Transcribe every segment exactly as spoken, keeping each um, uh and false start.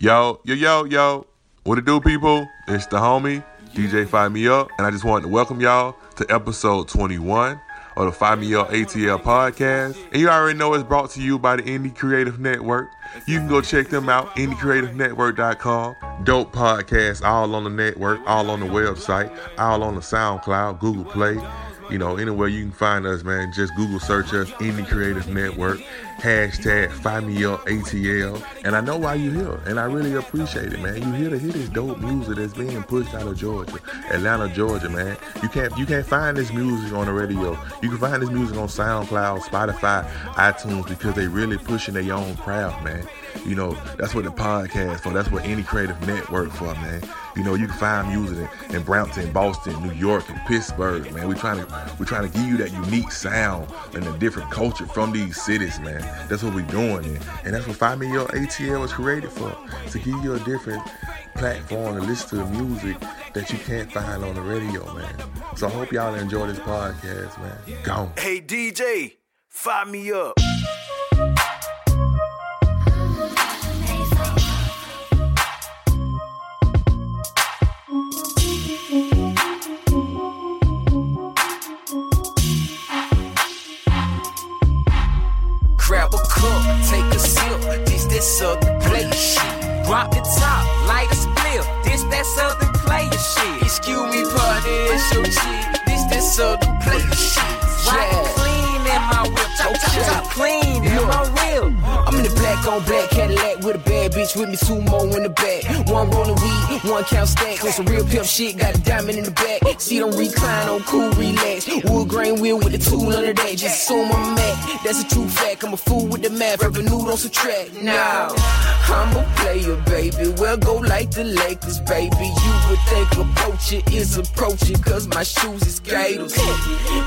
Yo, yo, yo, yo, what it do, people? It's the homie, D J Find Me Up, and I just wanted to welcome y'all to episode twenty-one of the Find Me Up A T L podcast. And you already know it's brought to you by the Indie Creative Network. You can go check them out, indie creative network dot com. Dope podcasts, all on the network, all on the website, all on the SoundCloud, Google Play. You know, anywhere you can find us, man, just Google search us, Indie Creative Network, hashtag Find Me Up A T L. And I know why you're here, and I really appreciate it, man. You're here to hear this dope music that's being pushed out of Georgia, Atlanta, Georgia, man. You can't you can't find this music on the radio. You can find this music on SoundCloud, Spotify, iTunes, because they really pushing their own craft, man. You know, that's what the podcast for. That's what Indie Creative Network for, man. You know, you can find music in, in Brampton, Boston, New York, and Pittsburgh, man. We're trying to we're trying to give you that unique sound and a different culture from these cities, man. That's what we're doing, and, and that's what Find Me Up A T L was created for, to give you a different platform to listen to the music that you can't find on the radio, man. So I hope y'all enjoy this podcast, man. Gone. Hey D J, Find Me Up. Southern player shit. Drop the top, light a split. This that Southern player shit. Excuse me, party, it's your shit. This that Southern player shit. Right, yeah. Clean in my whip. Top, okay. top, top, clean in my wheel. I'm in the black on black Cadillac with a bad bitch with me, two more in the back. One rolling weed, one count stack. On some real pimp shit, got a diamond in the back. See them recline on cool, relax. Wood grain wheel with a tool under that. Just assume I'm mad. That's a true fact. I'm a fool with the math. Revenue don't subtract. Now, I'm a player, baby. Well, go like the Lakers, baby. You would think a poacher is approaching, cause my shoes is Gators.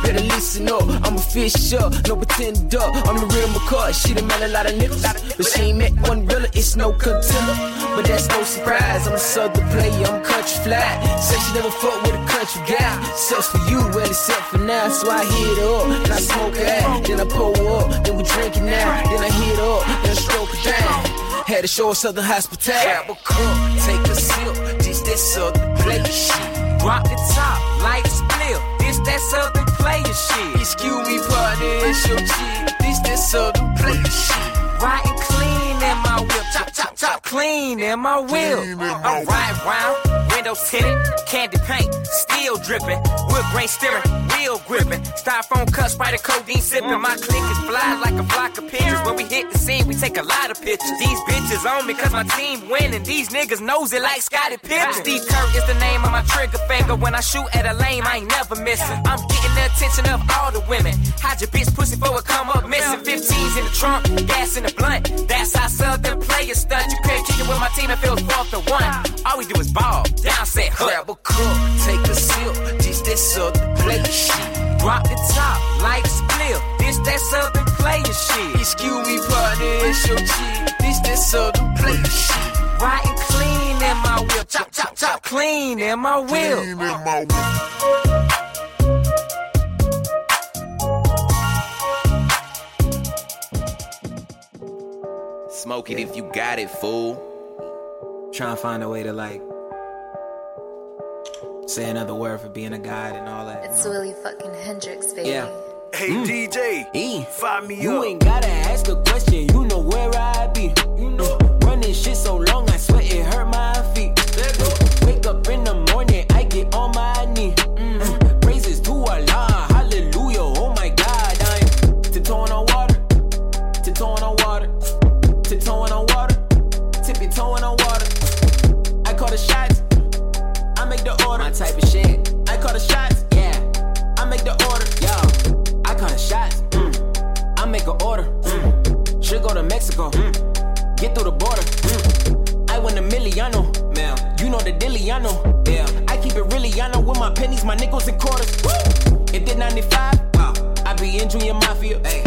Better listen up. I'm a fisher, no pretender. I'm the real McCoy. She done met a lot of niggas, but she ain't met one real. It's no contender, but that's no surprise. I'm a Southern player, I'm country fly. Said she never fuck with a country guy. Sucks for you, well, except for now. So I hit her up, and I smoke her out. Then I pull her up, then we drink it now. Then I hit her up, then I stroke her down. Had to show her Southern hospitality. Grab a cup, take a sip. This that Southern player shit. Drop the top, light a split. This that Southern player shit. Excuse me, party, it's your shit. This that Southern player shit. Right and clean in my whip. Top, top, top, clean in my whip. I'm riding round, windows tinted, candy paint, steel dripping, wood grain steering, wheel gripping, styrofoam cups, spider codeine sipping. My clique is fly like a flock of pigeons. When we hit the scene, we take a lot of pictures. These bitches on me cause my team winning. These niggas knows it like Scotty Pittsburgh. Steve Curry is the name of my trigger finger. When I shoot at a lane, I ain't never missing. I'm getting the attention of all the women. Hide your bitch pussy before it come up missing. fifteens in the trunk, gas in the blunt. That's how Southern players stud. You can't kick it with my team that feels fourth and one. All we do is ball, down set, hook. Grab a cup, take a sip. This that Southern player shit. Drop the top, light a split. This that Southern player shit. Excuse me, party, it's your shit. This that Southern player shit. Right and clean in my whip. Top, top, top, clean in my whip. Clean in my whip. Smoke it if you got it, fool. Trying to find a way to, like, say another word for being a god and all that. It's you know? Willie fucking Hendrix, baby. Yeah. Hey, mm. D J, e. Find me you up. You ain't gotta ask a question, you know where I be. You know, running shit so long, I swear it hurt my feet. Wake up in the morning, I get on my knee. Mm-hmm. Praises to Allah, hallelujah, oh my God. I'm tiptoeing on water, tiptoeing on water. Tiptoeing on water, tippy toeing on water. I call the shots, I make the order. My type of shit. I call the shots, yeah. I make the order, yo. I call the shots, mm. I make an order. Mm. Should go to Mexico, mm. Get through the border. Mm. I win the Miliano, man. You know the Diliano, yeah. I keep it really, I know with my pennies, my nickels and quarters. Woo! If they're ninety-five, wow. I be in Junior Mafia, hey.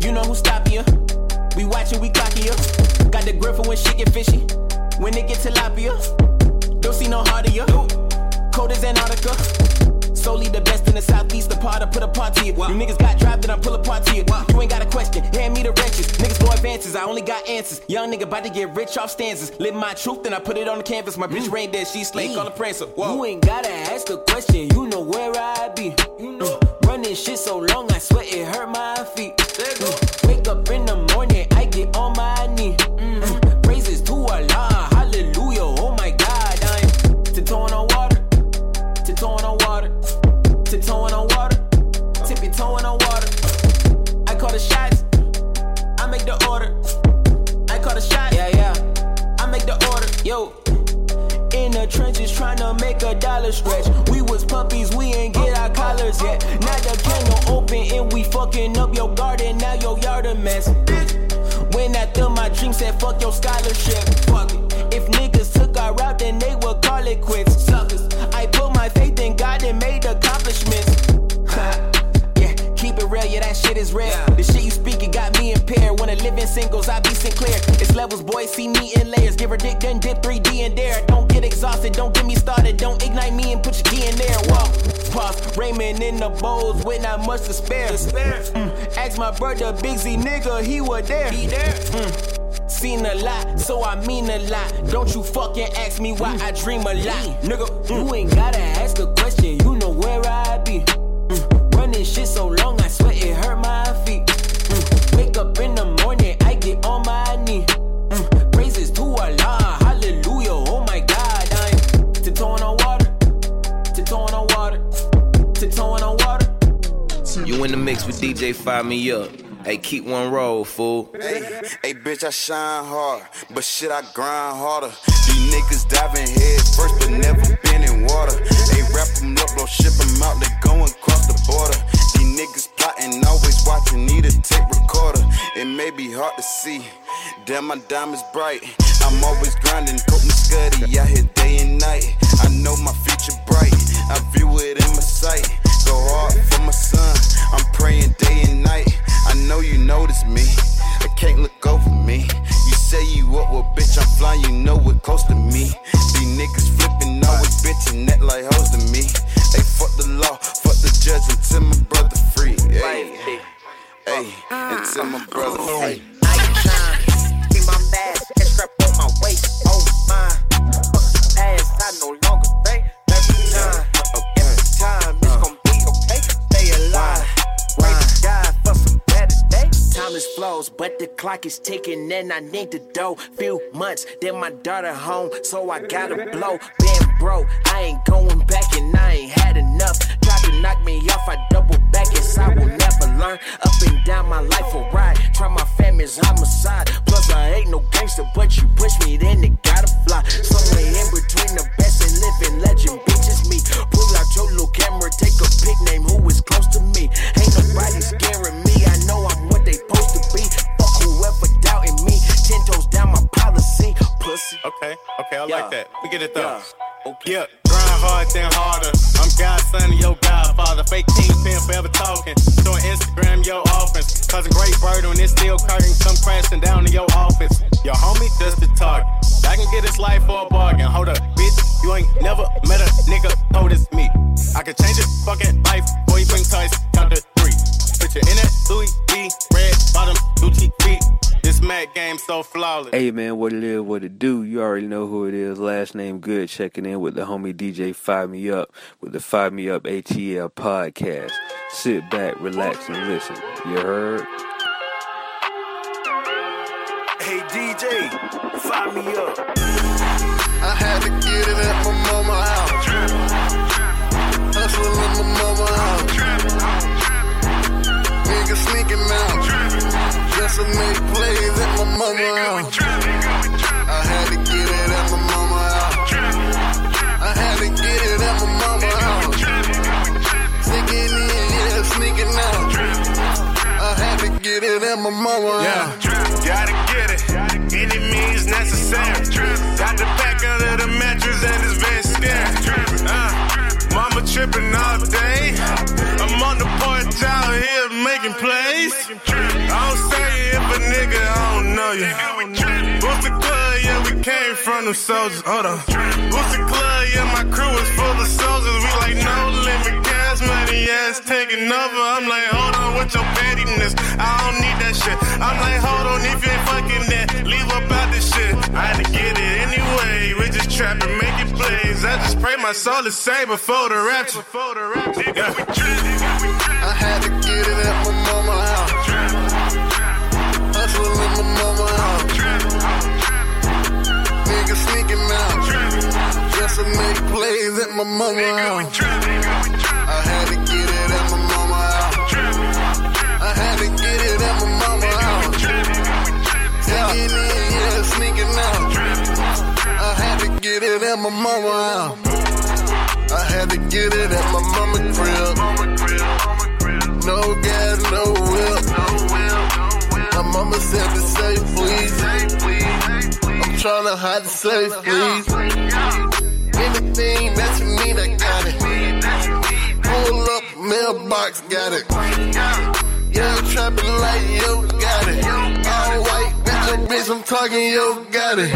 You know who stop you? We watchin', we cocky up. Got the grill for when shit get fishy. When it get tilapia, don't see no hardier. Cold as Antarctica. solely the best in the southeast. The part I put apart to you. Wow. You niggas got drive that I pull apart to you. Wow. You ain't got a question, hand me the wrenches. Niggas no advances, I only got answers. Young nigga about to get rich off stanzas. Live my truth, then I put it on the canvas. My bitch mm. rain dead, she slay, mm. call her Prancer. Whoa. You ain't gotta ask a question, you know where I be. You know. Mm. Running shit so long, I sweat it hurt my feet. Mm. Wake up in the morning, I get on my knee. Mm. Mm. Praises to Allah, hallelujah, oh my God. I'm tiptoeing on water, tiptoeing on water, tiptoeing on water, tiptoeing on water. I call the shots, I make the order. I call the shot, yeah, yeah. I make the order, yo. In the trenches trying to make a dollar stretch. We was puppies, we ain't get our collars yet. Now the kennel open and we fucking up your garden. Now your yard a mess. When I thought my dream said fuck your scholarship. Fuck it. If niggas took our route, then they would call it quits. Suckers. I put my faith in God and made accomplishments. Keep it real, yeah, that shit is real. Yeah. The shit you speak, it got me impaired. Wanna live in singles, I be Sinclair. It's levels, boys, see me in layers. Give her dick, then dip three D in there. Don't get exhausted, don't get me started. Don't ignite me and put your key in there. Walk, cross, Raymond in the bowls with not much to spare. Despair. Mm. Ask my brother, Big Z nigga, he was there. He there. Mm. Seen a lot, so I mean a lot. Don't you fucking ask me why mm. I dream a lot. Mm. Nigga, mm. you ain't gotta ask a question, you know where I be. Mm. Running shit so long, I sweat it hurt my feet. Mm. Wake up in the morning, I get on my knee. Mm. Praises to Allah, hallelujah, oh my God. I'm tiptoeing on water, tiptoeing on water, tiptoeing on water. You in the mix with D J Find Me Up. Hey, keep one roll, fool. Hey, hey, bitch, I shine hard, but shit, I grind harder. These niggas diving head first, but never been in water. They wrap them up, blow ship them out, they going across the border. These niggas plotting, always watching, need a tape recorder. It may be hard to see, damn, my diamond's bright. I'm always grinding, coping Scuddy, out here day and night. I know my future bright, I view it in my sight. Go hard for my son, I'm praying day and night. I know you notice me, I can't look over me. You say you up, well bitch I'm flying, you know it close to me. These niggas flipping, always bitching, act like hoes to me. They fuck the law, fuck the judge until my brother free. Hey, hey, until my brother free. I shine, keep my mask and strap on my waist. Oh my, fuck the past, I no longer think. Every time, every time it's gonna be okay. Stay alive, wait to die for some. Time is flows, but the clock is ticking and I need the dough. Few months, then my daughter home, so I gotta blow. Been broke, I ain't going back and I ain't had enough. Try to knock me off, I double back, yes, I will never learn. Up and down my life a ride, try my family's homicide. Plus I ain't no gangster, but you push me, then it gotta fly. Somewhere in between the best and living legend, bitches me. Pull out your little camera, take a pic, name who is close to me. Ain't nobody scaring me, I know I'm what they supposed to be. Fuck whoever doubting me. Ten toes down my policy, pussy. Okay, okay, I yeah. like that. We get it though. Yeah. Okay. Yeah, grind hard, then harder. I'm godson and your godfather. Fake kingpin forever talking. So on Instagram, your offense. Cousin Great Bird on this steel curtain. Come crashing down to your office. Your homie just a target. I can get his life for a bargain. Hold up, bitch. You ain't never met a nigga told it's me. I can change your fucking life. Boy, you bring toys. Count to three. Put you in it, Louis V, red bottom, Lucci V. This Mac game so flawless. Hey man, what it is, what it do. You already know who it is. Last name Good, checking in with the homie D J Find Me Up with the Find Me Up A T L podcast. Sit back, relax, and listen. You heard? Hey D J, Find Me Up. I had to get it at my mama's house. Hustling at my mama's house. Niggas sneaking out, just to make plays at my mama house. I had to get it at my mama house. I had to get it at my mama house. Sneaking in, yeah, sneaking out. I had to get it at my mama house. Yeah, gotta get it. Any means necessary. Got the back under the mattress and it's been scary. Uh. Mama trippin' all day. I'm on the porch out here making plays. I don't say if a nigga, I don't know you. What's the Came from them soldiers, hold on. What's the club? Yeah, my crew is full of soldiers. We like no limit, gas money, ass taking over. I'm like, hold on with your pettiness. I don't need that shit. I'm like, hold on if you ain't fucking that. Leave up out this shit. I had to get it anyway. We just trapping, making plays. I just pray my soul is saved before the rapture. Yeah. I had to get it at my mama's house. Hustling at my mama's house. Niggas sneaking out. Just to make plays at my mama house. I had to get it at my mama house. I had to get it at my mama house. Sneaking in, yeah, sneaking out. I had to get it at my mama house. I had to get it at my mama crib. No gas, no whip. My mama said to say please. I'm trying to hide the safe, please. Anything that you need, I got it. Pull up, mailbox, got it. Yeah, I'm trapping like yo, got it. All white, bitch, bitch, I'm talking yo, got it.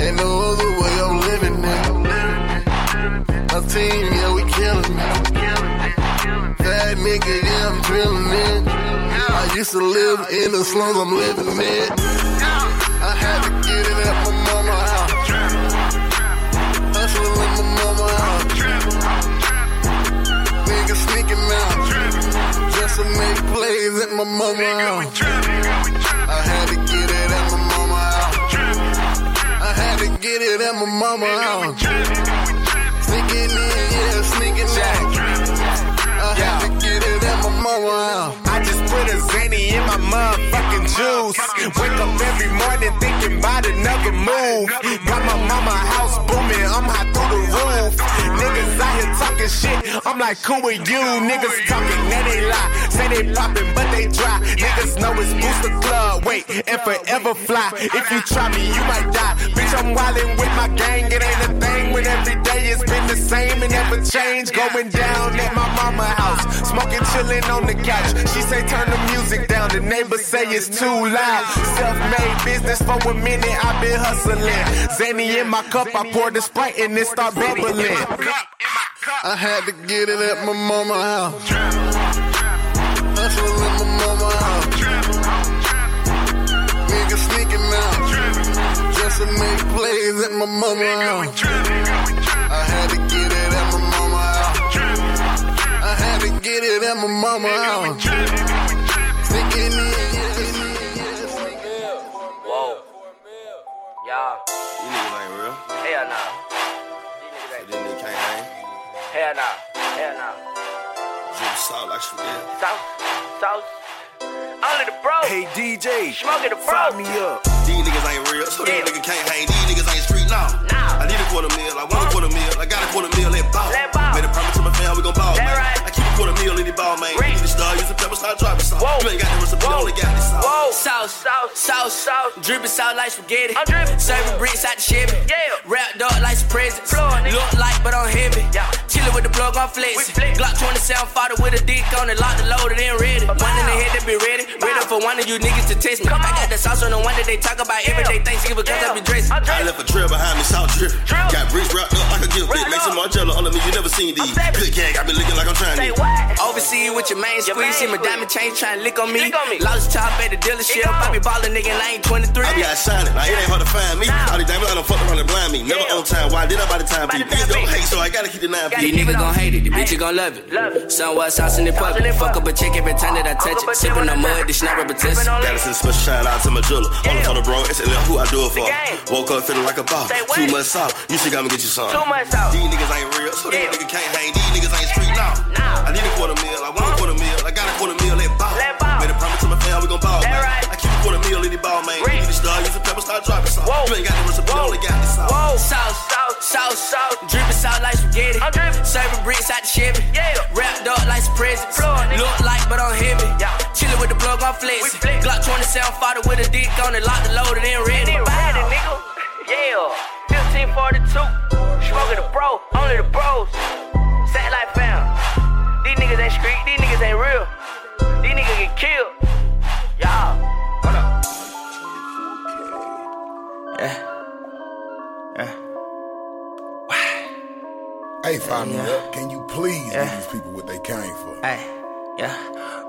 Ain't no other way I'm living now. My team, yeah, we killing it. That nigga, yeah, I'm drilling it. I used to live in the slums, I'm living it. I had to get it at my mama's house. Hustling in my mama house. Niggas sneaking out. Just to make plays at my mama house. I had to get it at my mama house. I had to get it at my mama house. Sneaking in, yeah, sneaking out. I had to get it at my mama house. I just put a zany in my motherfucking juice. Wake up every morning thinking about another move. Got my mama house booming, I'm high through the roof. Niggas out here talking shit, I'm like, who are you? Niggas talking, that they lie. Say they poppin', but they dry. Niggas know it's Booster Club, wait, and forever fly. If you try me, you might die. Bitch, I'm wildin' with my gang, it ain't a thing. When every day it's been the same and never changed. Going down at my mama house, smoking, chillin' on the couch. She say turn the music down, the neighbors say it's too loud. Self-made business for a minute, I've been hustling. Zany in my cup, I pour the Sprite and it start bubbling. I had to get it at my mama house. Hustling at my mama house. Niggas sneaking out. Just to make plays at my mama house. I had to get it at my mama house. I had to get it at my mama house. Sneaking in. Whoa. Y'all. You niggas ain't real. Hell nah. Hell no, nah, hell no. Nah. Drip salt like some damn. Sauce, sauce. Only the bro. Hey D J, smoking the bro. Find me up. These niggas ain't real, so yeah. These niggas can't hang. These niggas ain't street now. Nah. I need a quarter meal, I want a quarter meal. I got a quarter meal, let ball. Let ball. Made a promise to my fam, we gon' ball, that man. Right. I keep a quarter meal in the ball, man. Ring. You need a star, use a pepper, start dropping sauce. Whoa. You ain't got the recipe, you only got this sauce. Whoa. Sauce, sauce, sauce, sauce. Drippin' salt like spaghetti. I'm drippin'. Serving bricks out the Chevy. Yeah. Wrapped up like some presents. Look like, but I'm heavy. Yeah. With the plug on flex, Glock twenty-seven, fodder with a dick on it, locked and loaded and ready. One in the head that be ready, ready for one of you niggas to test me. I got the sauce on the one that they talk about every day. Thanksgiving, cause I be dressed. I left a trail behind me, salt drip. Got breeze wrapped up like a gift. Make some Margiela under me, you never seen these. Good gang, I be looking like I'm trying to. Overseas with your main squeeze, see my diamond chain trying to lick on me. Lost top at the dealership, I be ballin' nigga, I ain't twenty-three. I be outshining, like it ain't hard to find me. All these diamonds I done fucked around and blind me. Never on time, why did I by the time be? Niggas don't hate, so I gotta keep the nine feet. Nigga gon' hate it, the bitch gon' love it. Somewhat sauce in the puppy. Fuck up a chick every time that I touch it. Sippin' on mud, this not repetition. Gotta send a special shout out to my jeweler. On the corner, bro, it's a little who I do it for. Woke up feeling like a ball. Too much salt, you should come and get you some. These niggas ain't real, so these niggas can't hang. These niggas ain't street now. I need a quarter meal, I want a quarter meal. I got a quarter meal, let ball. Made a promise to my fam, we gon' ball, man. I keep a quarter meal in the ball, man. You need a star, use a pepper, start dropping sauce. You ain't got the recipe, only got the sauce. Whoa, sauce, sauce, sauce, sauce. Drippin' salt like spaghetti. Serving bricks out the Chevy, yeah. Wrapped up like some presents. Look like, but I'm heavy. Yeah. Chillin' with the plug on flex. Glock twenty-seven, fodder with a dick on it, locked and loaded and ready. Wow. Ready, nigga. Yeah. fifteen forty-two. Smoking the bro, only the bros. Satellite fam. These niggas ain't street, these niggas ain't real. These niggas get killed. Y'all. Hold up. Okay. Yeah. Yeah. Hey, Find Me Up, can you please yeah. give these people what they came for? Hey. Yeah,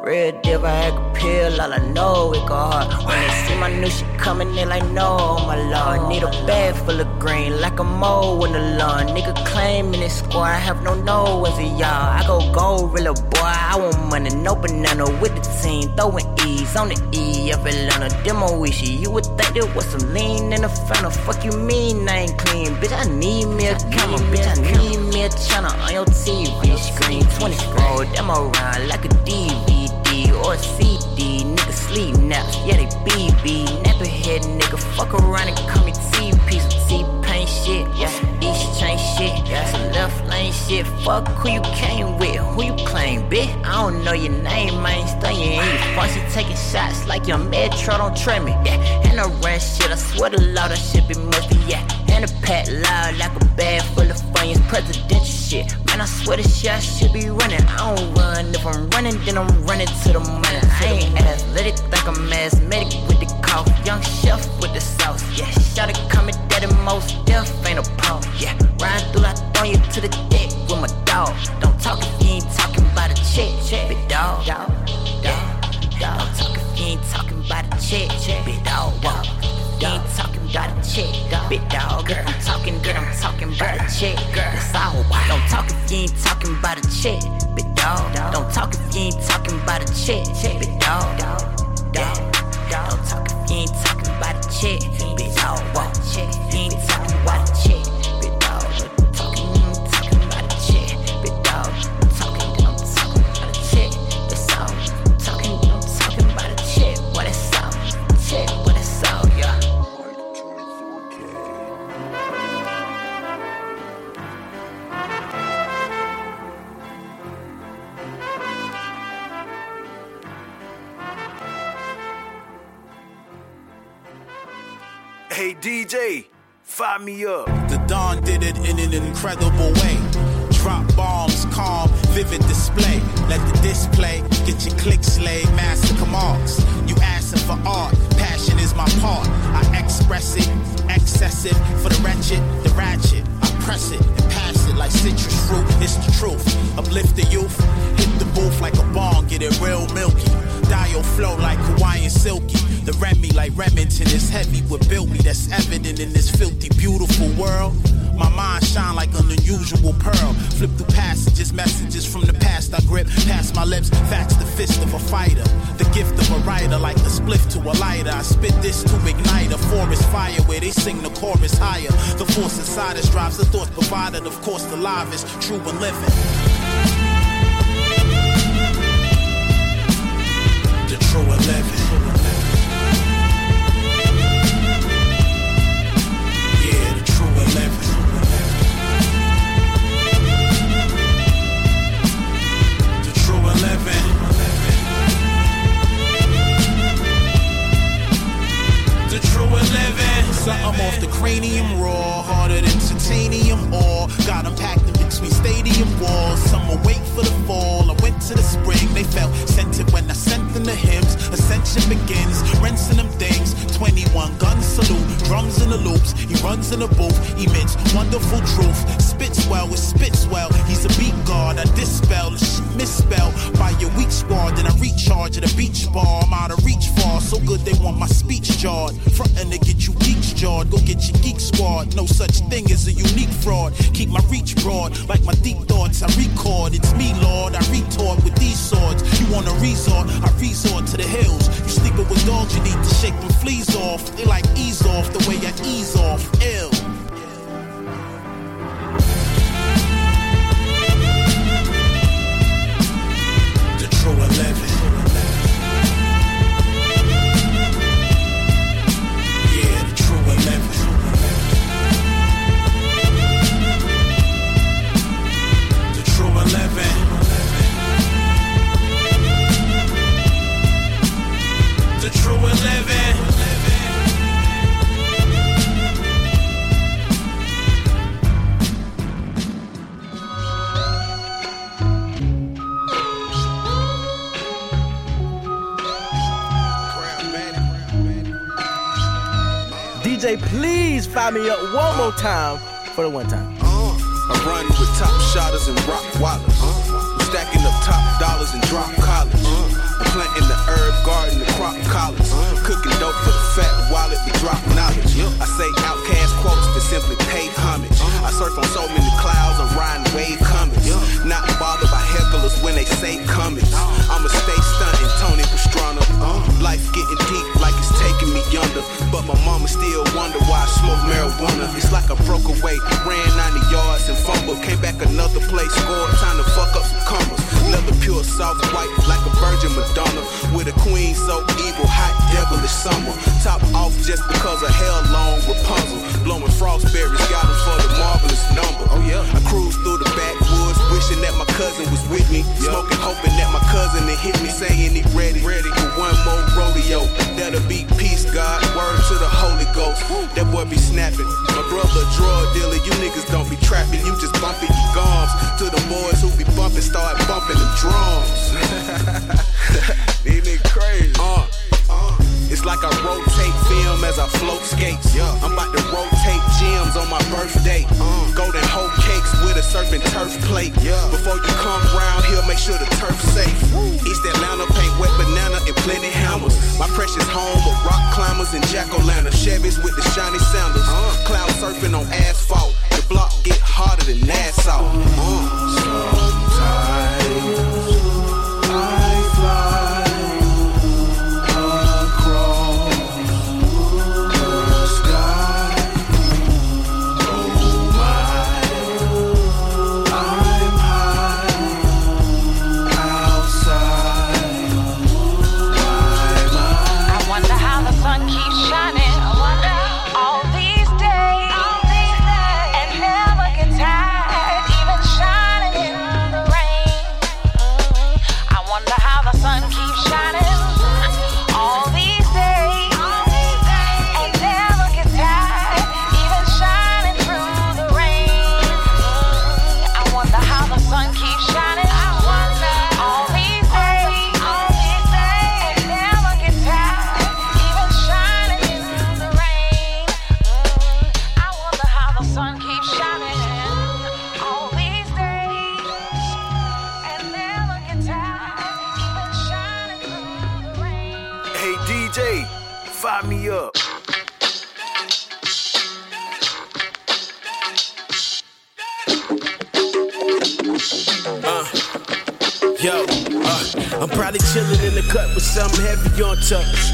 real deal, I had a pill, all I know it go hard. When they see my new shit coming, they like, no, oh my lord. Need a bag full of green, like a mole in the lawn. Nigga claiming it's squad, I have no no as a yard. I go gold, real boy, I want money, no banana. With the team, throwing E's on the E of Atlanta. Demo issue, you would think there was some lean in the frontal. Fuck you mean, I ain't clean, bitch, I need me a camera. Bitch, I need me a channel on your T V screen. twenty-four, them around like a D V D or C D, nigga sleep naps, yeah they B B, nappy head nigga, fuck around and call me T P, some T-Pain shit, yeah, East Chain shit, yeah, some left lane shit, fuck who you came with, who you claim, bitch, I don't know your name, I ain't studying you, fuck she taking shots like your Metro, don't try me, yeah, and I ran shit, I swear to Lord, that shit be murky, yeah, and a pat loud like a bag full of funniest presidential shit, man, I swear this shit, I should be running, I don't run, if I'm running, then I'm running to the money. I ain't athletic, think I'm asthmatic with the cough. Young chef with the sauce, yeah. Shout it, call me daddy most, death ain't a problem, yeah. Riding through, I throw you to the deck with my dog. Don't talk if you ain't talking about a check, check, big dog, dog, yeah. Dog. Don't talk if you ain't talking about a check, check, big dog, dog. You ain't talking about a check, dog, big dog. If I'm talking, then I'm talking about a check, girl. That's all. Don't talk if you ain't talking about a check, big dog. Don't talk if you ain't talking about a check, big dog. Don't talk if you ain't talking about a check, big dog. You ain't talking about a check, big dog. Don't talk if you ain't talking about a check, big dog. I'm talking, then I'm talking about a check. That's all. I'm talking, then I'm talking about a check. What it's all, check, what it's all, yeah. Hey D J, find me up. The Don did it in an incredible way. Drop bombs, calm, vivid display. Let the display get your clicks laid. Massacre marks. You asking for art. Passion is my part. I express it, excessive for the wretched, the ratchet. I press it and pass it like citrus fruit. It's the truth. Uplift the youth. Hit the booth like a bomb. Get it real milky. Dial flow like Hawaiian silky. The Remy like Remington is heavy. What built me that's evident in this filthy beautiful world. My mind shine like an unusual pearl. Flip through passages, messages from the past I grip. Past my lips, facts the fist of a fighter. The gift of a writer like a spliff to a lighter. I spit this to ignite a forest fire where they sing the chorus higher. The force inside us drives the thoughts provided. Of course the live is true and living. The true eleven. Yeah, the true eleven. The true eleven. The true eleven. Something off the cranium raw, harder than titanium ore. Got 'em packed in between stadium walls. Some awake for the fall. I went to the spring, they felt scented when I sent them the hymns. Ascension begins, rinsing them things. twenty-one gun salute, drums in the loops. He runs in the booth, emits wonderful truth. Spits well, it spits well. He's a beat guard, I dispel, misspell. By your weak squad, then I recharge at a beach bar. I'm out of reach far, so good they want my speech jarred. Frontin' to get you geeks jarred, go get your geek squad. No such thing as a unique fraud. Keep my reach broad, like my deep thoughts I record. It's me, Lord, I retort with these swords. You wanna resort, I resort to the hills. You sleeping with dogs, you need to shake them fleas off. They like ease off the way I ease off, ill. The true eleven. Yeah, the true eleven. eleven. The true eleven. say please find me up one more time for the one time. Uh, I'm riding with top shotters and rock wallers. Uh, I'm stacking up top dollars and drop collars. Uh, I'm planting the herb garden and crop collars. Uh, cooking dope for the fat wallet to drop knowledge. Yeah. I say outcast quotes that simply pay homage. Uh, I surf on so many clouds, I'm riding wave comings. Yeah. Not bothered by hecklers when they say comings. Uh, I'ma stay stunting Tony Pastrana. Uh, life getting deep like it's taking me yonder. But my mama still wonder why I smoke marijuana. It's like I broke away, ran ninety yards and fumbled. Came back another play, scored, time to fuck up some commas. Another pure soft white like a virgin Madonna. With a queen so evil, hot devilish summer. Top off just because of hell long Rapunzel. Blowing frostberries, got him for the marvelous number. Oh yeah, I cruised through the backwoods, wishing that my cousin was with me. Yep. Smoking, hoping that my cousin had hit me, saying he ready. Ready for one more rodeo. That'll be peace, God. Word to the Holy Ghost. Woo. That boy be snapping. My brother a drug dealer. You niggas don't be trapping. You just bumping your gums to the boys who be bumping. Start bumping them drums. These niggas crazy. Uh. Uh. It's like I rotate film as I float skates. Yeah. I'm about to rotate gems on my birthday. Uh. Golden hoe cakes with a surfing turf plate. Yeah. Before you come round here, make sure the turf's safe. Woo. East Atlanta paint wet banana and plenty hammers. My precious home of rock climbers and jack-o'-lanterns. Chevys with the shiny sandals. Uh. Cloud surfing on asphalt. The block get harder than Nassau. Uh. Sometimes I fly.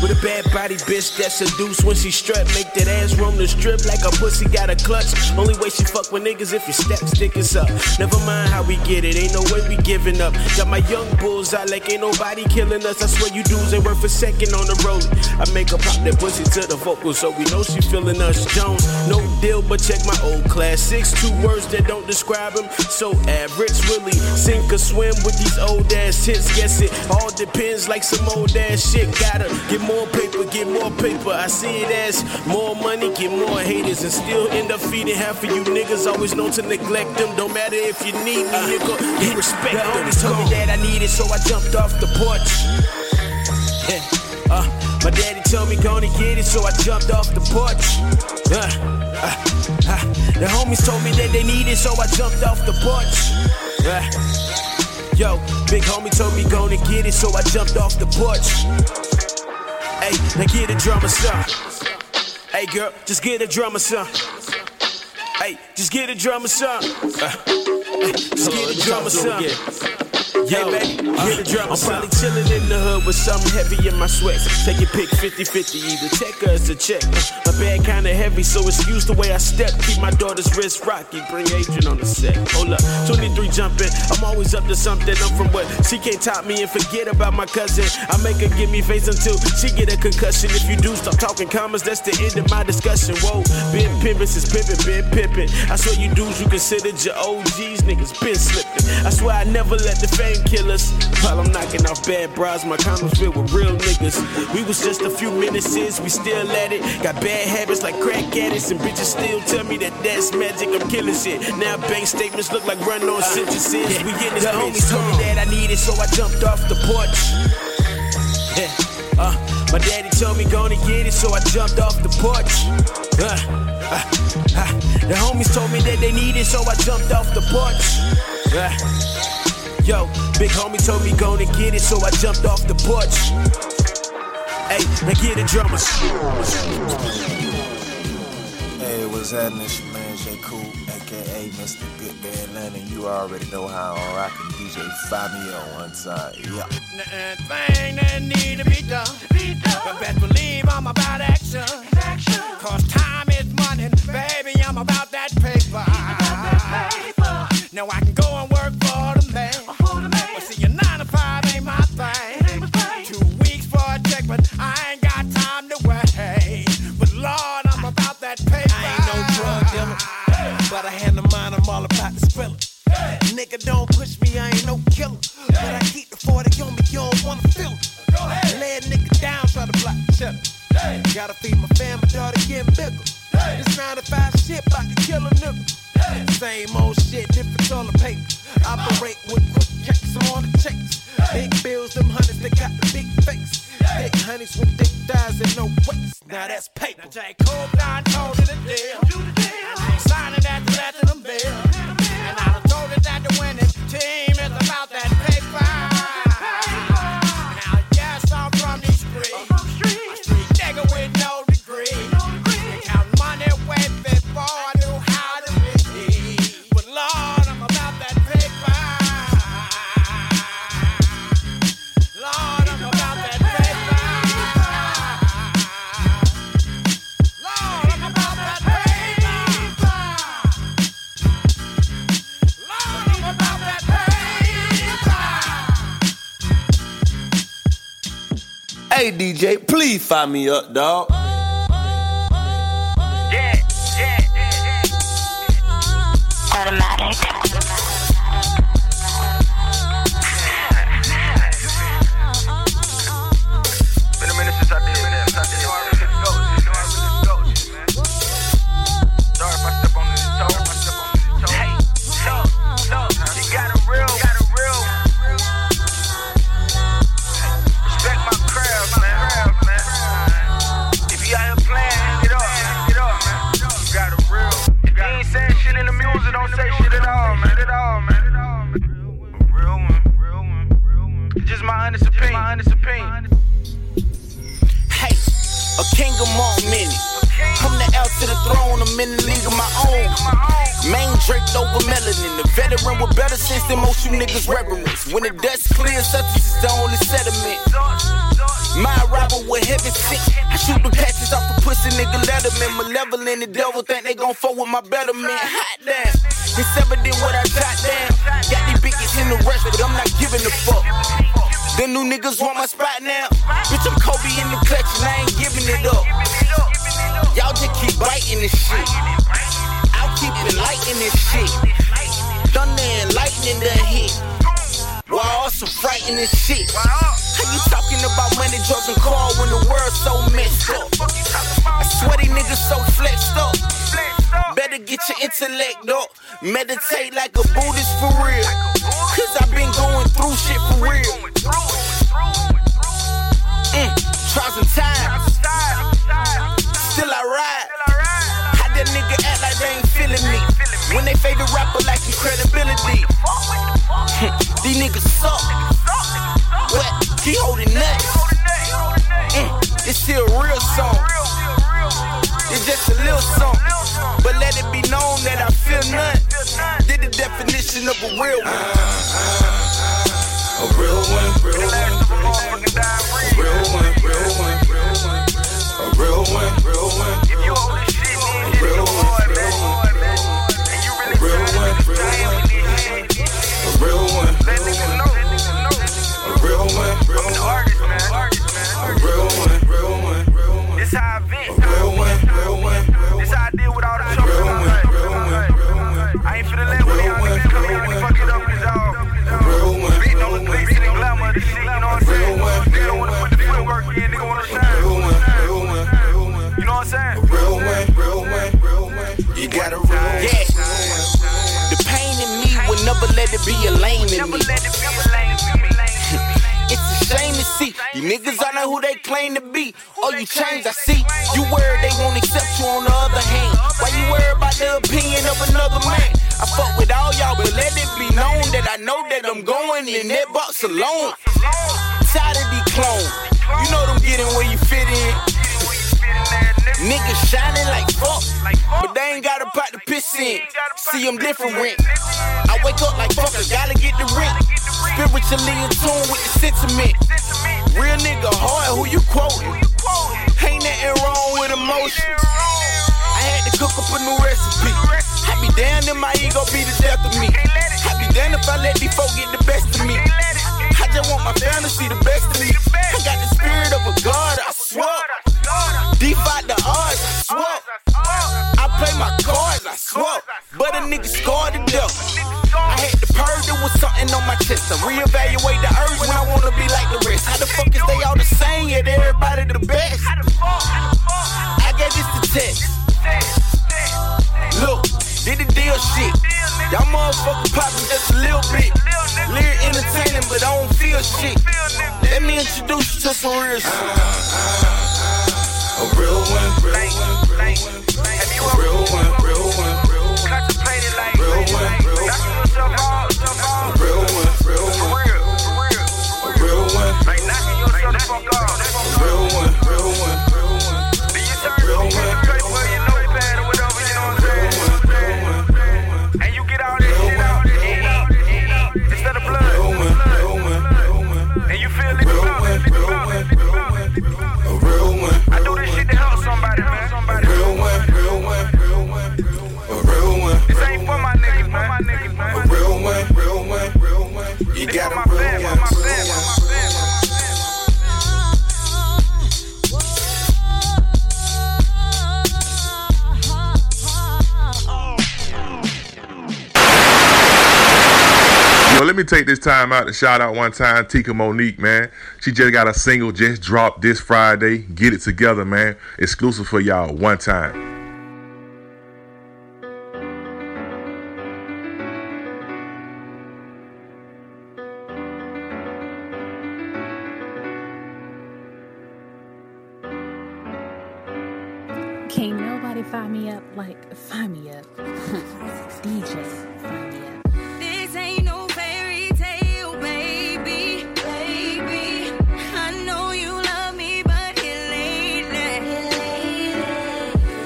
With a bad body bitch that seduce when she strut. Make that ass roam the strip like a pussy got a clutch. Only way she fuck with niggas if you stack stickers up. Never mind how we get it, ain't no way we giving up. Got my young bulls out like ain't nobody killing us. I swear you dudes ain't worth a second on the road. I make her pop that pussy to the vocals, so we know she feeling us. Jones, no deal, but check my old classics. Two words that don't describe him, so average. Willie, sink or swim with these old ass hits. Guess it all depends like some old ass shit. Got get more paper, get more paper. I see it as more money, get more haters, and still end up feeding half of you niggas. Always known to neglect them. Don't matter if you need me, nigga. You respect them. The homies told me that I needed, so I jumped off the porch. Yeah. Uh, my daddy told me go and get it, so I jumped off the porch. Uh, uh, uh, the homies told me that they needed, so I jumped off the porch. Uh, yo, big homie told me go and get it, so I jumped off the porch. Hey, now get a drummer, son. Hey, girl, just get a drummer, son. Hey, just get a drummer, son. Uh, hey, just get a drummer, son. Yo, hey, baby, uh, the drum, I'm probably chillin' in the hood with something heavy in my sweats. Take your pick, fifty fifty, either check or it's a check. My bag kinda heavy, so excuse the way I step. Keep my daughter's wrist rocky, bring Adrian on the set. Hold up, twenty-three jumpin', I'm always up to something. I'm from what she can't top me and forget about my cousin. I make her give me face until she get a concussion. If you do stop talking commas, that's the end of my discussion. Whoa, been pimpin' since pimpin', been pimpin'. I swear you dudes, you considered your O Gs, niggas been slippin'. I swear I never let the fame killers, while I'm knocking off bad bras, my condoms filled with real niggas. We was just a few minutes since, we still at it. Got bad habits like crack addicts, and bitches still tell me that that's magic. I'm killing shit. Now bank statements look like run on sentences. Yeah. We in this the bitch. The homies told me that I needed, so I jumped off the porch. Yeah, uh, my daddy. T- told me gonna get it, so I jumped off the porch. Uh, uh, uh. The homies told me that they need it, so I jumped off the porch. Uh, yo, big homie told me gonna get it, so I jumped off the porch. Hey, now get the drummers. Hey, what's happening? It's your man J. Cool, aka Mister Big Ben Lennon. You already know how I'm rocking. D J Find Me Up on one side. Yeah. Thing that need to be done. Be done. But best believe I'm about action. action. Cause time is money. Baby, I'm about that paper. About that paper. Now I can go and work for the man. For the man. But see, your nine to five ain't my thing. Ain't my thing. Two weeks for a check, but I ain't got time to wait. But Lord, I'm about that paper. I ain't no drug dealer. Hey. But I had the mind, I'm all about the thriller. Hey. Nigga, don't push me, I ain't no killer. Hey. But I keep the forty on me, you don't wanna feel it. Lay a nigga down, try to block the shutter. Hey. Gotta feed my family, daughter getting bigger. Hey. This nine to five shit, bout to kill a nigga. Hey. Same old shit, different toilet paper. Operate with quick checks, I'm on the checks. Hey. Big bills, them hundreds, they got the big face. Hey. Thick honeys with thick thighs and no waist. Now that's paper. Now J. Cool blind told it a deal. Do the deal. I ain't signing that to that to them bills. And I done told it that the winning team is about that paper. Hey D J, please find me up, dawg. Yeah, yeah, yeah, yeah. Automatic. Been a minute since I did this. I did all this goats. You know I really goats, man. Sorry if I step on this toe. If I step on this toe. Hey, so, so, you got a real, got a real. Don't say shit at all, man, at all, man. Real one, real one, real one. Just my honest opinion, my honest opinion. Hey, a king among many. From the L to the throne, I'm in the league of my own. Main draped over melanin. The veteran with better sense than most you niggas reverence. When the dust clears, substance is the only sediment. My arrival with heaven sick. I shoot the patches off the pussy nigga Letterman. Malevolent, the devil think they gon' fuck with my better man. Hot damn, it's evident what I jot down. Got these bitches in the rush, but I'm not giving a fuck. Them new niggas want my spot now. Bitch, I'm Kobe in the clutch and I ain't giving it up. Y'all just keep biting this shit. I'll keep enlightening this shit. Thunder and lightning done hit. Wow, some frightening shit. How you talking about money, drugs, and car when the world's so messed up? I swear these niggas so flexed up. Better get your intellect up. Meditate like a Buddhist for real. Cause I've been going through shit for real. Mm, trials and times. Still I ride. How that nigga act like they ain't feeling me? When they fade the rapper like incredibility. These niggas suck. What? He holding nuts. Mm, it's still a real song. It's just a little song. But let it be known that I feel none. Did the definition of a real one. Uh, uh, uh, a real one, real one. A real one, real one, real one. A real one, real one. If you hold this shit, man, it's real one, real one. And you really real one, real one. Real one, let niggas know, let niggas know. A real one, real one. I'm an artist, man. A real one, real one, real one. This how I vent. A real one, real one, real one. This how I deal with all the trouble. Real one, real one, real one. I ain't finna let one of y'all niggas come here and fuck it up and dissolve. A real one, real one, real one. Beating the glamour of this shit, you know what I'm saying? Nigga don't wanna put the footwork in, nigga wanna shine. Real one, real one, real one. You know what I'm saying? A real one, real one, real one. You got a real one. Yeah. The pain in me will never let it be a lane in me. It's a shame to see. You niggas are not who they claim to be. Oh, you changed, I see. You worried they won't accept you on the other hand. Why you worried about the opinion of another man? I fuck with all y'all, but let it be known that I know that I'm going in that box alone. Tired of these clones. You know them getting where you fit in. Niggas shining like fuck, but they ain't got a pot to piss in. See, I'm different. I wake up like fuck, I gotta get the rent. Spiritually in tune with the sentiment. Real nigga hard, who you quoting? Ain't nothing wrong with emotion. I had to cook up a new recipe. I be damned if my ego be the death of me. I be damned if I let these folk get the best of me. I just want my fantasy the best of me. I got the spirit of a god, I swear. Defy the odds, I swear. I play my cards, I swear. But a nigga scarred to death. I had to purge, there was something on my chest. I reevaluate the urge when I wanna be like the rest. How the fuck is they all the same, yet everybody the best? I gave this the test. Look, did the deal shit. Y'all motherfuckers poppin' just a little bit. Lyric entertaining, but I don't feel shit. Let me introduce you to some real shit. A real one, real one, real one. A real one, real one, real one. Contemplated like real one, real one. A real one, real one. A real one. Like knocking yourself the fuck off. A real one, real one, real one. Do you turn to the straight where you know it's bad or whatever, you know what I'm saying? You got my band, my band, my band. Yo, let me take this time out to shout out one time Tika Monique, man. She just got a single just dropped this Friday. Get it together, man. Exclusive for y'all, one time. Find me up, like, find me up. D J, find me up. This ain't no fairy tale, baby, baby. I know you love me, but you're lately.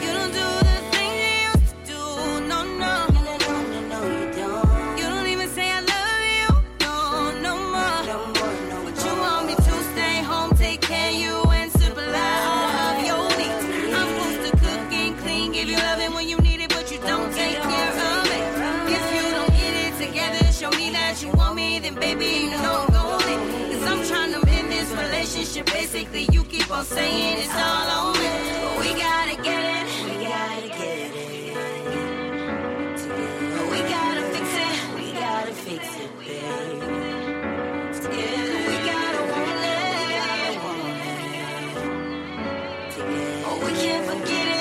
You don't do the thing you used to do, no, no. No, no, no, no, you don't. You don't even say I love you, no, no more. No more, no more. But you want me to stay home, take care of you, and supply all of your needs. I'm supposed to cook. Give you loving when you need it, but you don't take care of it. If you don't get it together, show me that you want me, then baby, you know I'm going. Cause I'm trying to mend this relationship. Basically, you keep on saying it's all on me. But we gotta get it. We gotta get it. But we gotta fix it. We gotta fix it, baby. We gotta want it. Oh, we can't forget it.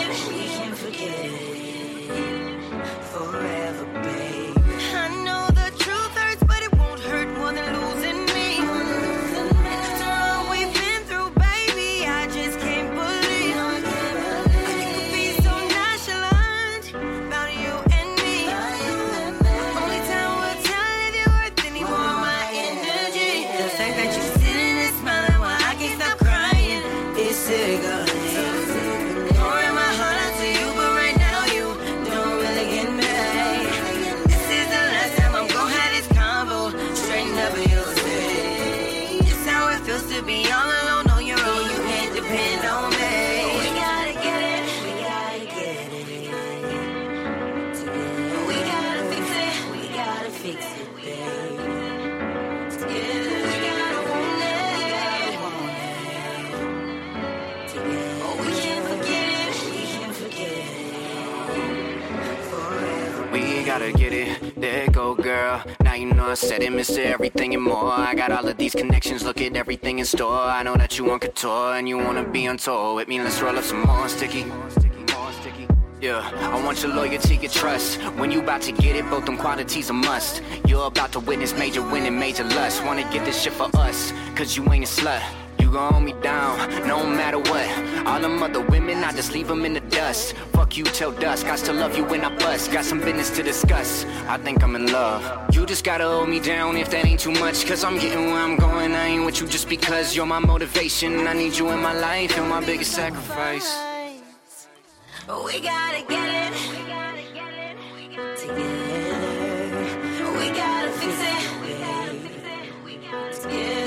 Forever, babe. I know the truth hurts, but it won't hurt more than losing me. After all we've been through, baby, I just can't believe I could be so nonchalant about you and me. Only time will tell if you're worth any more of my energy. The fact that you're sitting and smiling while I can't stop crying is silly, girl. Gotta get it, there go girl. Now you know I said it, Mister Everything and more. I got all of these connections, look at everything in store. I know that you want couture and you wanna be on tour with me. Let's roll up some more sticky. Yeah, I want your loyalty, your trust. When you about to get it, both them qualities a must. You're about to witness major winning, major lust. Wanna get this shit for us, cause you ain't a slut. You gon' hold me down, no matter what. All them other women, I just leave them in the dust. Fuck you till dusk, I still love you when I bust. Got some business to discuss, I think I'm in love. You just gotta hold me down if that ain't too much. Cause I'm getting where I'm going, I ain't with you just because. You're my motivation, I need you in my life. You're my biggest sacrifice. We gotta get it, we gotta get it, we gotta together. We gotta fix it, we gotta fix it, we gotta together.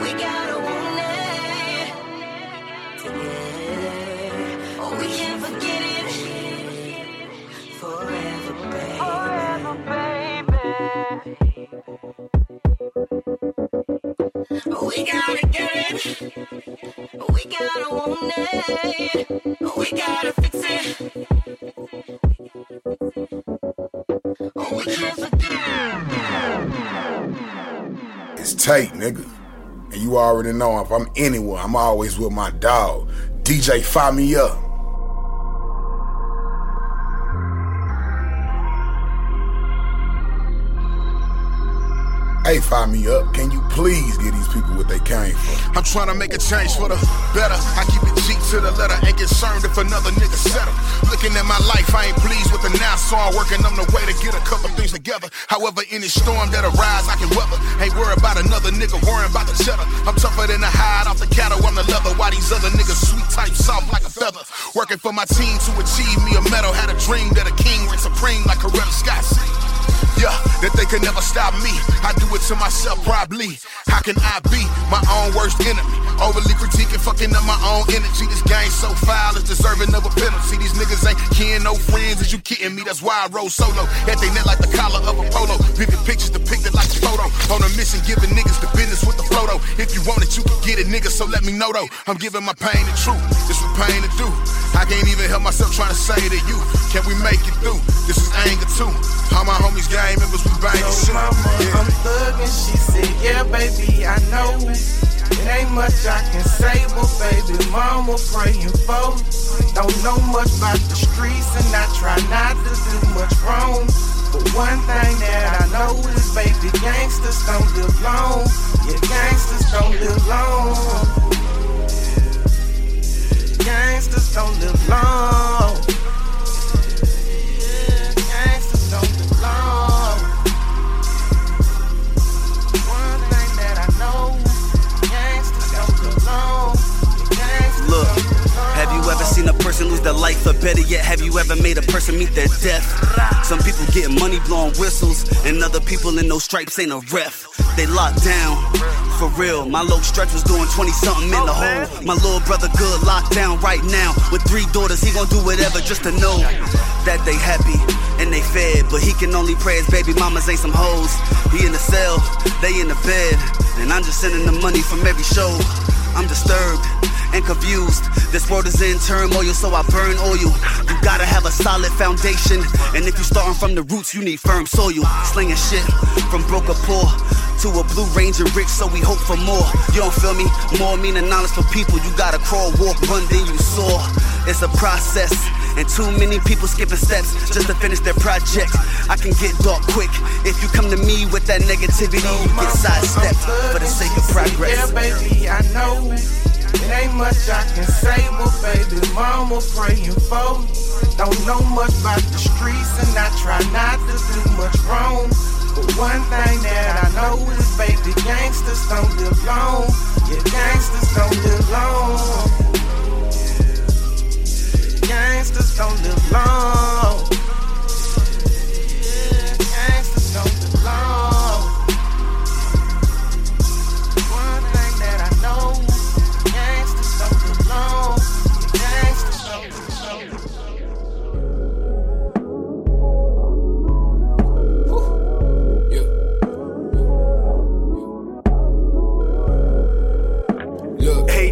We gotta want it, together. Oh, we can't forget it, forever, baby. Forever, baby. We gotta get it, we gotta want it. We gotta fix it. Oh, we can't forget. It's tight, nigga. And you already know if I'm anywhere, I'm always with my dog. D J Find Me Up. Hey, Find Me Up, can you please give these people what they came for? I'm trying to make a change for the better. I keep it G to the letter, ain't concerned if another nigga settle. Looking at my life, I ain't pleased with the Nassau. Working on the way to get a couple things together. However, any storm that arise, I can weather. Ain't worried about another nigga, worrying about the cheddar. I'm tougher than a hide off the cattle, I'm the leather. Why these other niggas sweet type, soft like a feather? Working for my team to achieve me a medal. Had a dream that a king reigned supreme like Coretta Scott. Yeah, that they could never stop me. I do it to myself, probably. How can I be my own worst enemy? Overly critiquing, fucking up my own energy. This game so foul, it's deserving of a penalty. These niggas ain't kin, no friends. Is you kidding me? That's why I roll solo. At they net like the collar of a polo. Vivid pictures depicted like the photo. On a mission, giving niggas the business with the photo. If you want it, you can get it, nigga, so let me know, though. I'm giving my pain the truth. This was pain to do. I can't even help myself trying to say to you, can we make it through? This is anger, too. All my homies got. I remember we banged and shit. Mama, yeah. I'm thuggin', she said, yeah, baby, I know. It ain't much I can say, but baby, mama prayin' for. Don't know much about the streets, and I try not to do much wrong. But one thing that I know is, baby, gangsters don't live long. Yeah, gangsters don't live long. Gangsters don't live long. Gangsters don't live long. Ever seen a person lose their life, or better yet, have you ever made a person meet their death? Some people get money blowing whistles, and other people in those stripes ain't a ref. They locked down, for real. My low stretch was doing twenty something in the hole. My little brother good, locked down right now. With three daughters, he gon' do whatever just to know that they happy and they fed. But he can only pray his baby mamas ain't some hoes. He in the cell, they in the bed, and I'm just sending the money from every show. I'm disturbed and confused. This world is in turmoil, so I burn oil. You gotta have a solid foundation, and if you starting from the roots, you need firm soil. Slinging shit from broke or poor to a blue ranger rich, so we hope for more. You don't feel me? More meaning knowledge for people. You gotta crawl, walk, run, then you soar. It's a process, and too many people skipping steps just to finish their project. I can get dark quick. If you come to me with that negativity, you get sidestepped for the sake of progress. Yeah, baby, I know. It ain't much I can say, but baby, mama prayin' for. Don't know much about the streets, and I try not to do much wrong. But one thing that I know is, baby, gangsters don't live long. Yeah, gangsters don't live long. Gangsters don't live long. Yeah, gangsters don't live long. One thing that I know.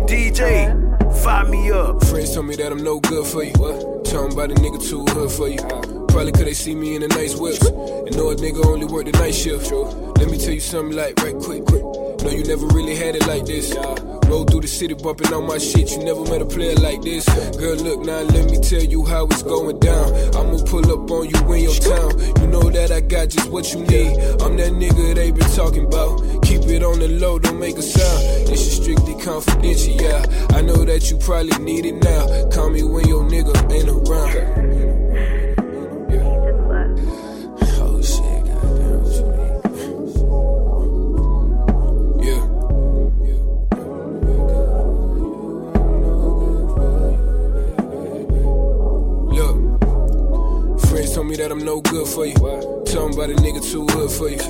D J, Find Me Up. Friends tell me that I'm no good for you. What? Tell them about a nigga too hood for you. Probably cause they see me in the nice whips and know a nigga only work the night shift. Let me tell you something like right quick, quick. No, you never really had it like this. Roll through the city bumping on my shit. You never met a player like this. Girl, look, now let me tell you how it's going down. I'ma pull up on you in your town. You know that I got that just what you need. I'm that nigga they been talking about. Keep it on the low, don't make a sound. This is strictly confidential, yeah. I know that you probably need it now. Call me when your nigga ain't around. That I'm no good for you. Talking about a nigga too good for you.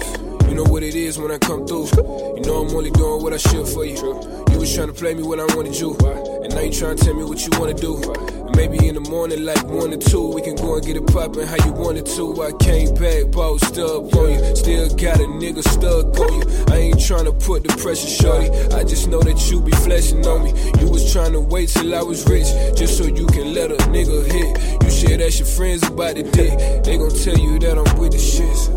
You know what it is when I come through. You know I'm only doing what I should for you. You was trying to play me when I wanted you, and now you trying to tell me what you want to do. And maybe in the morning like one or two, we can go and get it poppin' how you wanted to. I came back, bossed up on you. Still got a nigga stuck on you. I ain't trying to put the pressure, shorty. I just know that you be flexing on me. You was trying to wait till I was rich, just so you can let a nigga hit. Shit, that's your friends about the dick. They gon' tell you that I'm with the shits.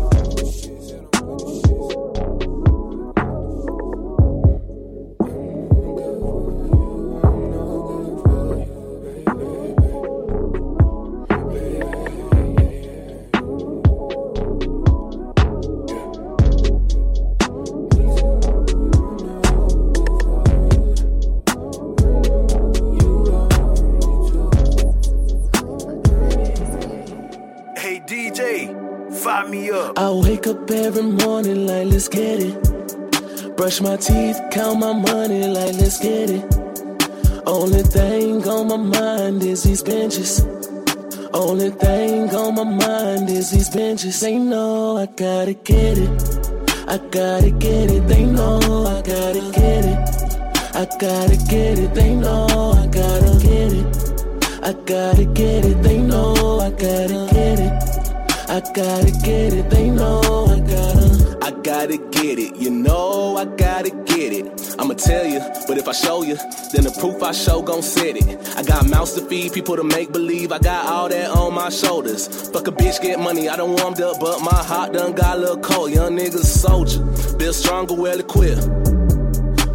Up every morning like let's get it. Brush my teeth, count my money like let's get it. Only thing on my mind is these benches. Only thing on my mind is these benches. They know I gotta get it. I gotta get it. They know I gotta get it. I gotta get it. They know I gotta get it. I gotta get it. They know I gotta get it. I gotta get it, they know I gotta. I gotta get it, you know I gotta get it. I'ma tell you, but if I show you, then the proof I show gon' set it. I got mouths to feed, people to make believe. I got all that on my shoulders. Fuck a bitch, get money, I done warmed up, but my heart done got a little cold. Young niggas soldier, built stronger, well equipped.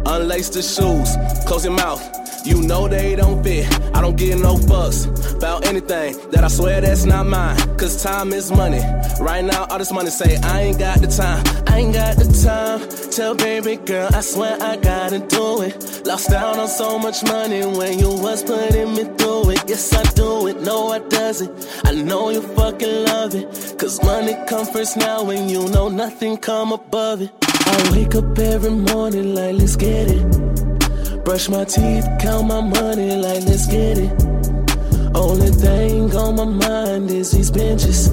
Unlace the shoes, close your mouth. You know they don't fit. I don't give no fucks about anything that I swear that's not mine. Cause time is money. Right now, all this money say, I ain't got the time. I ain't got the time. Tell baby girl, I swear I gotta do it. Lost out on so much money when you was putting me through it. Yes, I do it. No, I doesn't. I know you fucking love it. Cause money come first now and you know nothing come above it. I wake up every morning like, let's get it. Brush my teeth, count my money, like let's get it. Only thing on my mind is these benches.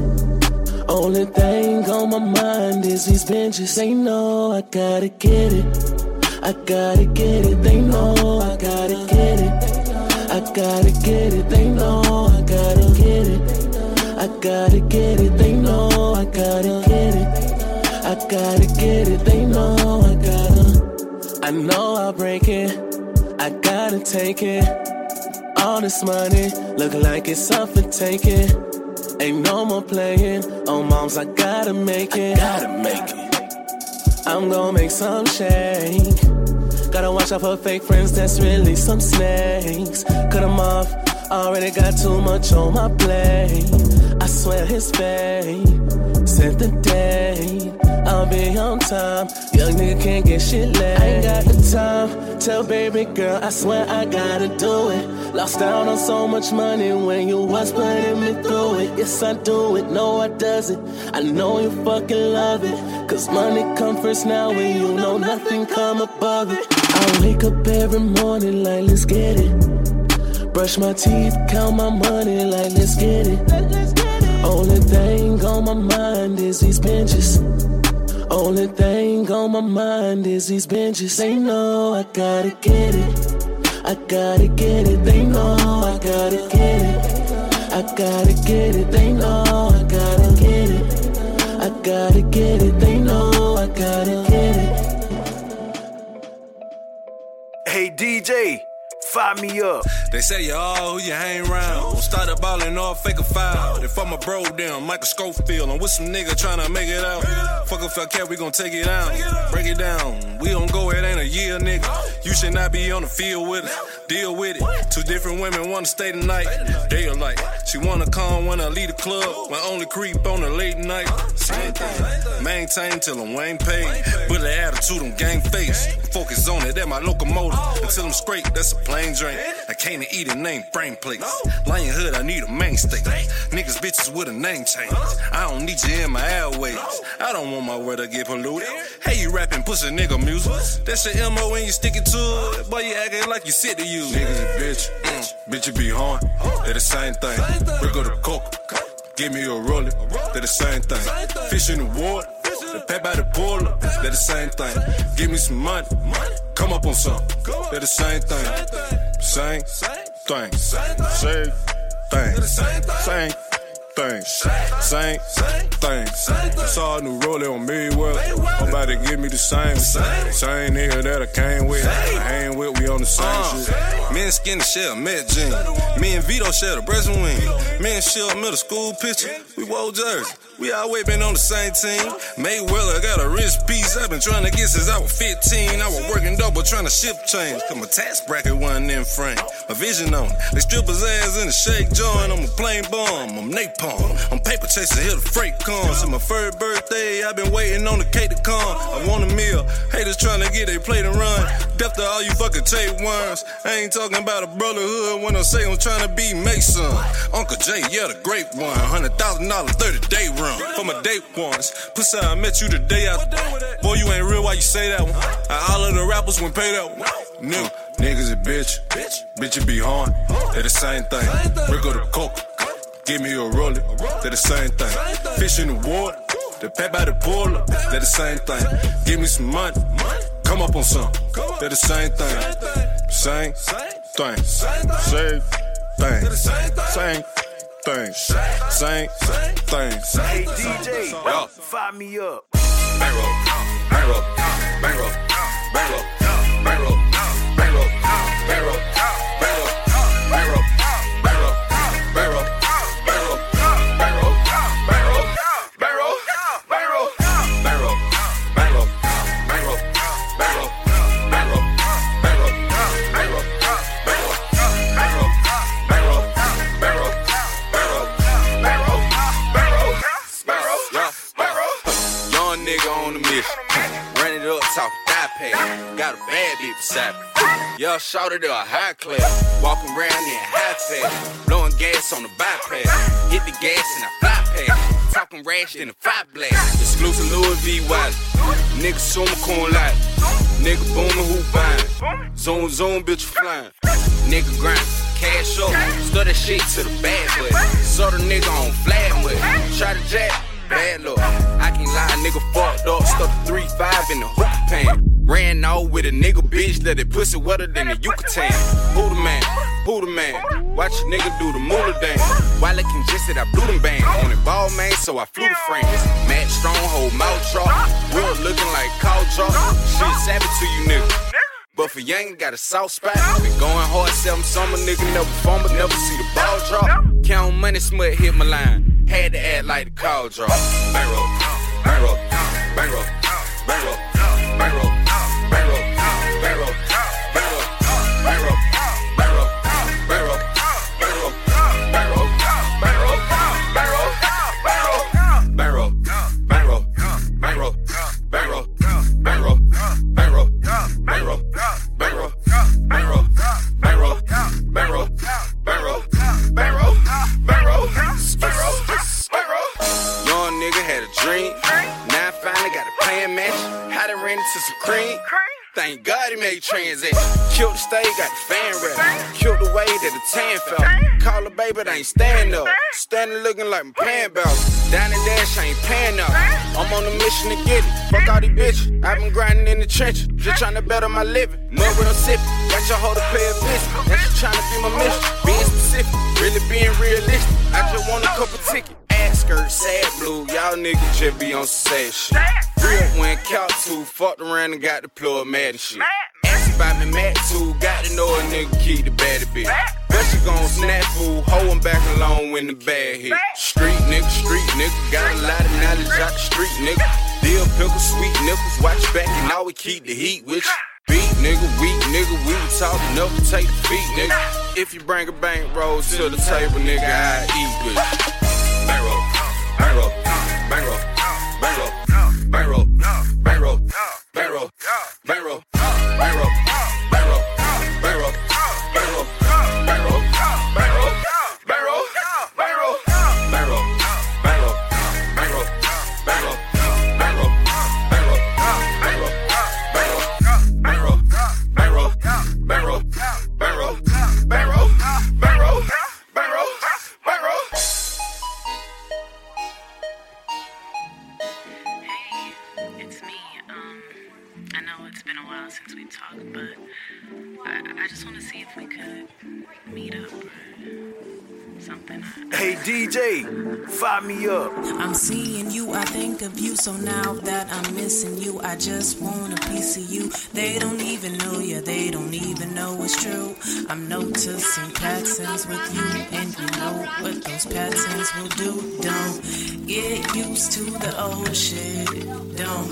Only thing on my mind is these benches. They know I gotta get it. I gotta get it. They know I gotta get it. I gotta get it. They know I gotta get it. I gotta get it. They know I gotta get it. I gotta get it. They know I gotta. I know I'll break it. I gotta take it. All this money look like it's suffocating. Ain't no more playing. Oh, moms, I gotta make it. I gotta make it. I'm gonna make some shake. Gotta watch out for fake friends, that's really some snakes. Cut them off, already got too much on my plate. I swear his fate sent the day. I'll be on time. Young nigga can't get shit late. I ain't got the time. Tell baby girl, I swear I gotta do it. Lost out on so much money when you was putting me through it. Yes, I do it. No, I doesn't. I know you fucking love it. Cause money come first now and you know nothing come above it. I wake up every morning like, let's get it. Brush my teeth, count my money like, let's get it. Only thing on my mind is these benches. Only thing on my mind is these benches. They know I gotta get it. I gotta get it. They know I gotta get it. I gotta get it. They know I gotta get it. I gotta get it. They know I gotta get it. Hey D J, Find Me Up. They say you all who you hang around. Don't start up ballin' all fake a foul. If I'm a bro, damn, Michael Schofield. I'm with some nigga tryna make it out. Fuck if I care, we gon' take it out. Break it down. We don't go, it ain't a year, nigga. You should not be on the field with us. Deal with it. Two different women wanna stay tonight. They alike. She wanna come, wanna leave the club. My only creep on the late night. Same thing. Maintain till I'm Wayne paid. But the attitude, I'm gang face. Focus on it, that my locomotive. Until I'm straight, that's a plain drink. I came to eat and ain't brain plates. Lion hood, I need a mainstay. Niggas bitches with a name change. I don't need you in my airways. I don't want my word to get polluted. Hey, you rapping pussy nigga music. That's your M O and you sticking to it. Boy, you acting like you sick to you. Niggas bitch, mm, bitch, you be hard. They're the same thing. Break up the coke. Give me a rollie. They're the same thing. Fish in the water. They pay by the baller. They're the same thing. Give me some money. Come up on something. They're the same thing. Same thing. Same thing. Same thing. Same thing. That's all new rolling on me. Well, I'm about to give me the same. Same nigga that I came with. I ain't with, we on the same shit. Me and Skinny share a Met jean. Me and Vito share a Breast wing. Me and Shell middle school picture. We wore jersey. We always been on the same team. Mayweather got a wrist piece. I've been trying to get since I was fifteen. I was working double trying to shift change. Cause my tax bracket wasn't in frame. My vision on it. They strip his ass in the shake joint. I'm a plain bomb. I'm napalm. I'm paper chasing here the freight comes. Since my first birthday, I've been waiting on the cake to come. I want a meal. Haters trying to get their plate and run. Death to all you fucking tapeworms. I ain't talking about a brotherhood when I say I'm trying to be Mason. Uncle Jay, yeah, the great one. one hundred thousand dollars thirty day run. For my date ones, pussy, I met you the day I. Boy, you ain't real, why you say that one? I all of the rappers when pay that one. Nigga, niggas a bitch, bitch, bitch, it be hard. They're the same thing. Break up the coke, give me a rollie. They're the same thing. Fish in the water, they pay by the baller. They're the same thing. Give me some money, come up on something. They're the same thing. Same thing. Same thing. Same thing. Same, same, same. Hey D J, yo. Find me up. Bankroll, bankroll, bankroll, bankroll, bankroll, bankroll, bankroll, bankroll, bankroll, bankroll, bankroll, bankroll, bankroll, bankroll, bankroll, bankroll, bankroll, bankroll, bankroll, bankroll, bankroll, bankroll, bankroll, bankroll, bankroll, bankroll, bankroll. On the mission, ran it up, talk die pay. Got a bad bitch beside me. Y'all shouted to a high class. Walking around in high pass, blowing gas on the bypass. Hit the gas and I fly pass. Talking rash in the five blast. Exclusive Louis V wallet. Nigga zoom corn light. Nigga booming who buying. Zoom zoom bitch flying. Nigga grind. Cash up. Stir that shit to the bad boy. Saw the nigga on flag with. Try to jack. Bad luck. I can't lie, a nigga fucked up. Stuck three five in the hook pan. Ran off with a nigga bitch that it pussy wetter than the Yucatan. Who the man? Who the man? Watch a nigga do the moolah dance. While it congested, I blew them band. On the ball, man, so I flew to France. Mad stronghold, mouth drop. Real looking like cow drop. Shit savage to you, nigga. But for Yang, got a soft spot. Been going hard, seven summer, nigga, never form, but never see the ball drop. Count money, smut, hit my line. Had to act like the call drop. Bankroll, bankroll, bankroll, bankroll, bankroll, bankroll, bankroll, bankroll, bankroll, bankroll, bankroll, bankroll, bankroll, bankroll, bankroll, bankroll, bankroll, bankroll, bankroll, bankroll, bankroll, bankroll, bankroll, bankroll, bankroll, bankroll, bankroll, bankroll, bankroll, bankroll, bankroll. Young nigga had a dream. Now I finally got a plan match. How to rent into some cream. Thank God he made transition. Killed the stage, got the fan wrap. Killed the way that the tan fell. Call a baby, they ain't stand up. Standing looking like my pan belt. Down and dash, I ain't paying up. I'm on a mission to get it. Fuck all these bitches. I've been grinding in the trenches. Just trying to better my living. Know what I'm sipping. Got your hoe to pay a visit. Now she trying to be my mission. Being specific, really being realistic. I just want a couple tickets. Ass skirt, sad blue. Y'all niggas just be on sad shit. Real one, count two. Fucked around and got the plug mad and shit. Ass about me Matt two. Got to know a nigga keep the baddie bitch. Bet you gon' snap fool, hoe him back alone when the bad hit. Street nigga, street nigga, got a lot of knowledge out the street nigga. Deal pickle, sweet nipples, watch back and always keep the heat with you. Beat nigga, weak nigga, we was talking up to take the beat nigga. If you bring a bankroll to the table nigga, I eat with you. Bankroll, bankroll, bankroll, bankroll, bankroll, bankroll, bankroll, bankroll, bankroll, bankroll, bankroll, bankroll, bankroll, bankroll, bankroll, bankroll, bankroll, bankroll, bankroll, bankroll. Hey D J, find me up. I'm seeing you, I think of you, so now that I'm missing you, I just want a piece of you. They don't even know you, they don't even know it's true. I'm noticing patterns with you, and you know what those patterns will do. Don't get used to the old shit, don't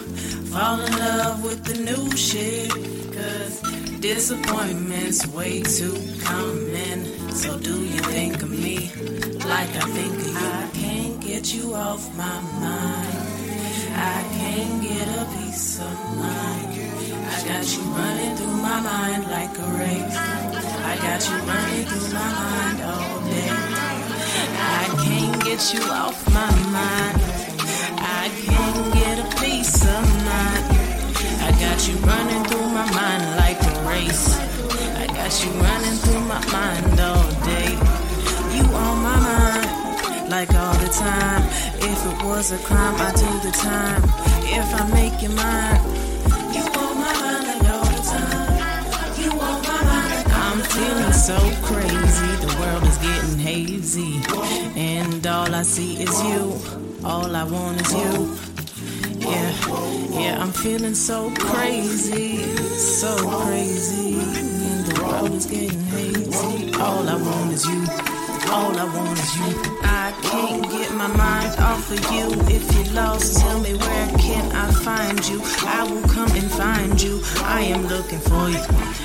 fall in love with the new shit, cause disappointments way too common. So do you think of me like I think of you? I can't get you off my mind. I can't get a peace of mind. I got you running through my mind like a race. I got you running through my mind all day. I can't get you off my mind. I can't get a peace of mind. I got you running through my mind like a race. Got you running through my mind all day. You on my mind, like all the time. If it was a crime, I do the time. If I make you mine, you on my mind like all the time. You on my mind like all the time. I'm feeling so crazy, the world is getting hazy. And all I see is you, all I want is you. Yeah, yeah, I'm feeling so crazy, so crazy. I was getting hazy. All I want is you. All I want is you. I can't get my mind off of you. If you're lost, tell me where can I find you? I will come and find you. I am looking for you.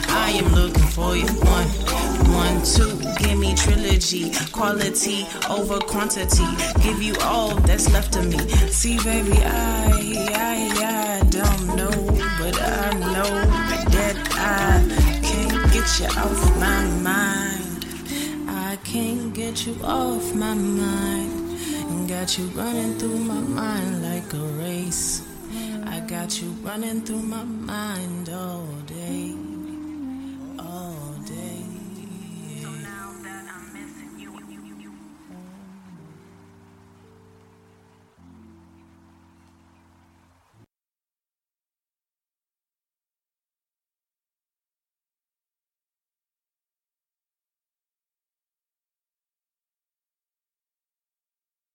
I am looking for you. One, one, two. Give me trilogy. Quality over quantity. Give you all that's left of me. See, baby, I, I, I don't know, but I know that I. Get you off my mind. I can't get you off my mind. And got you running through my mind like a race. I got you running through my mind, oh.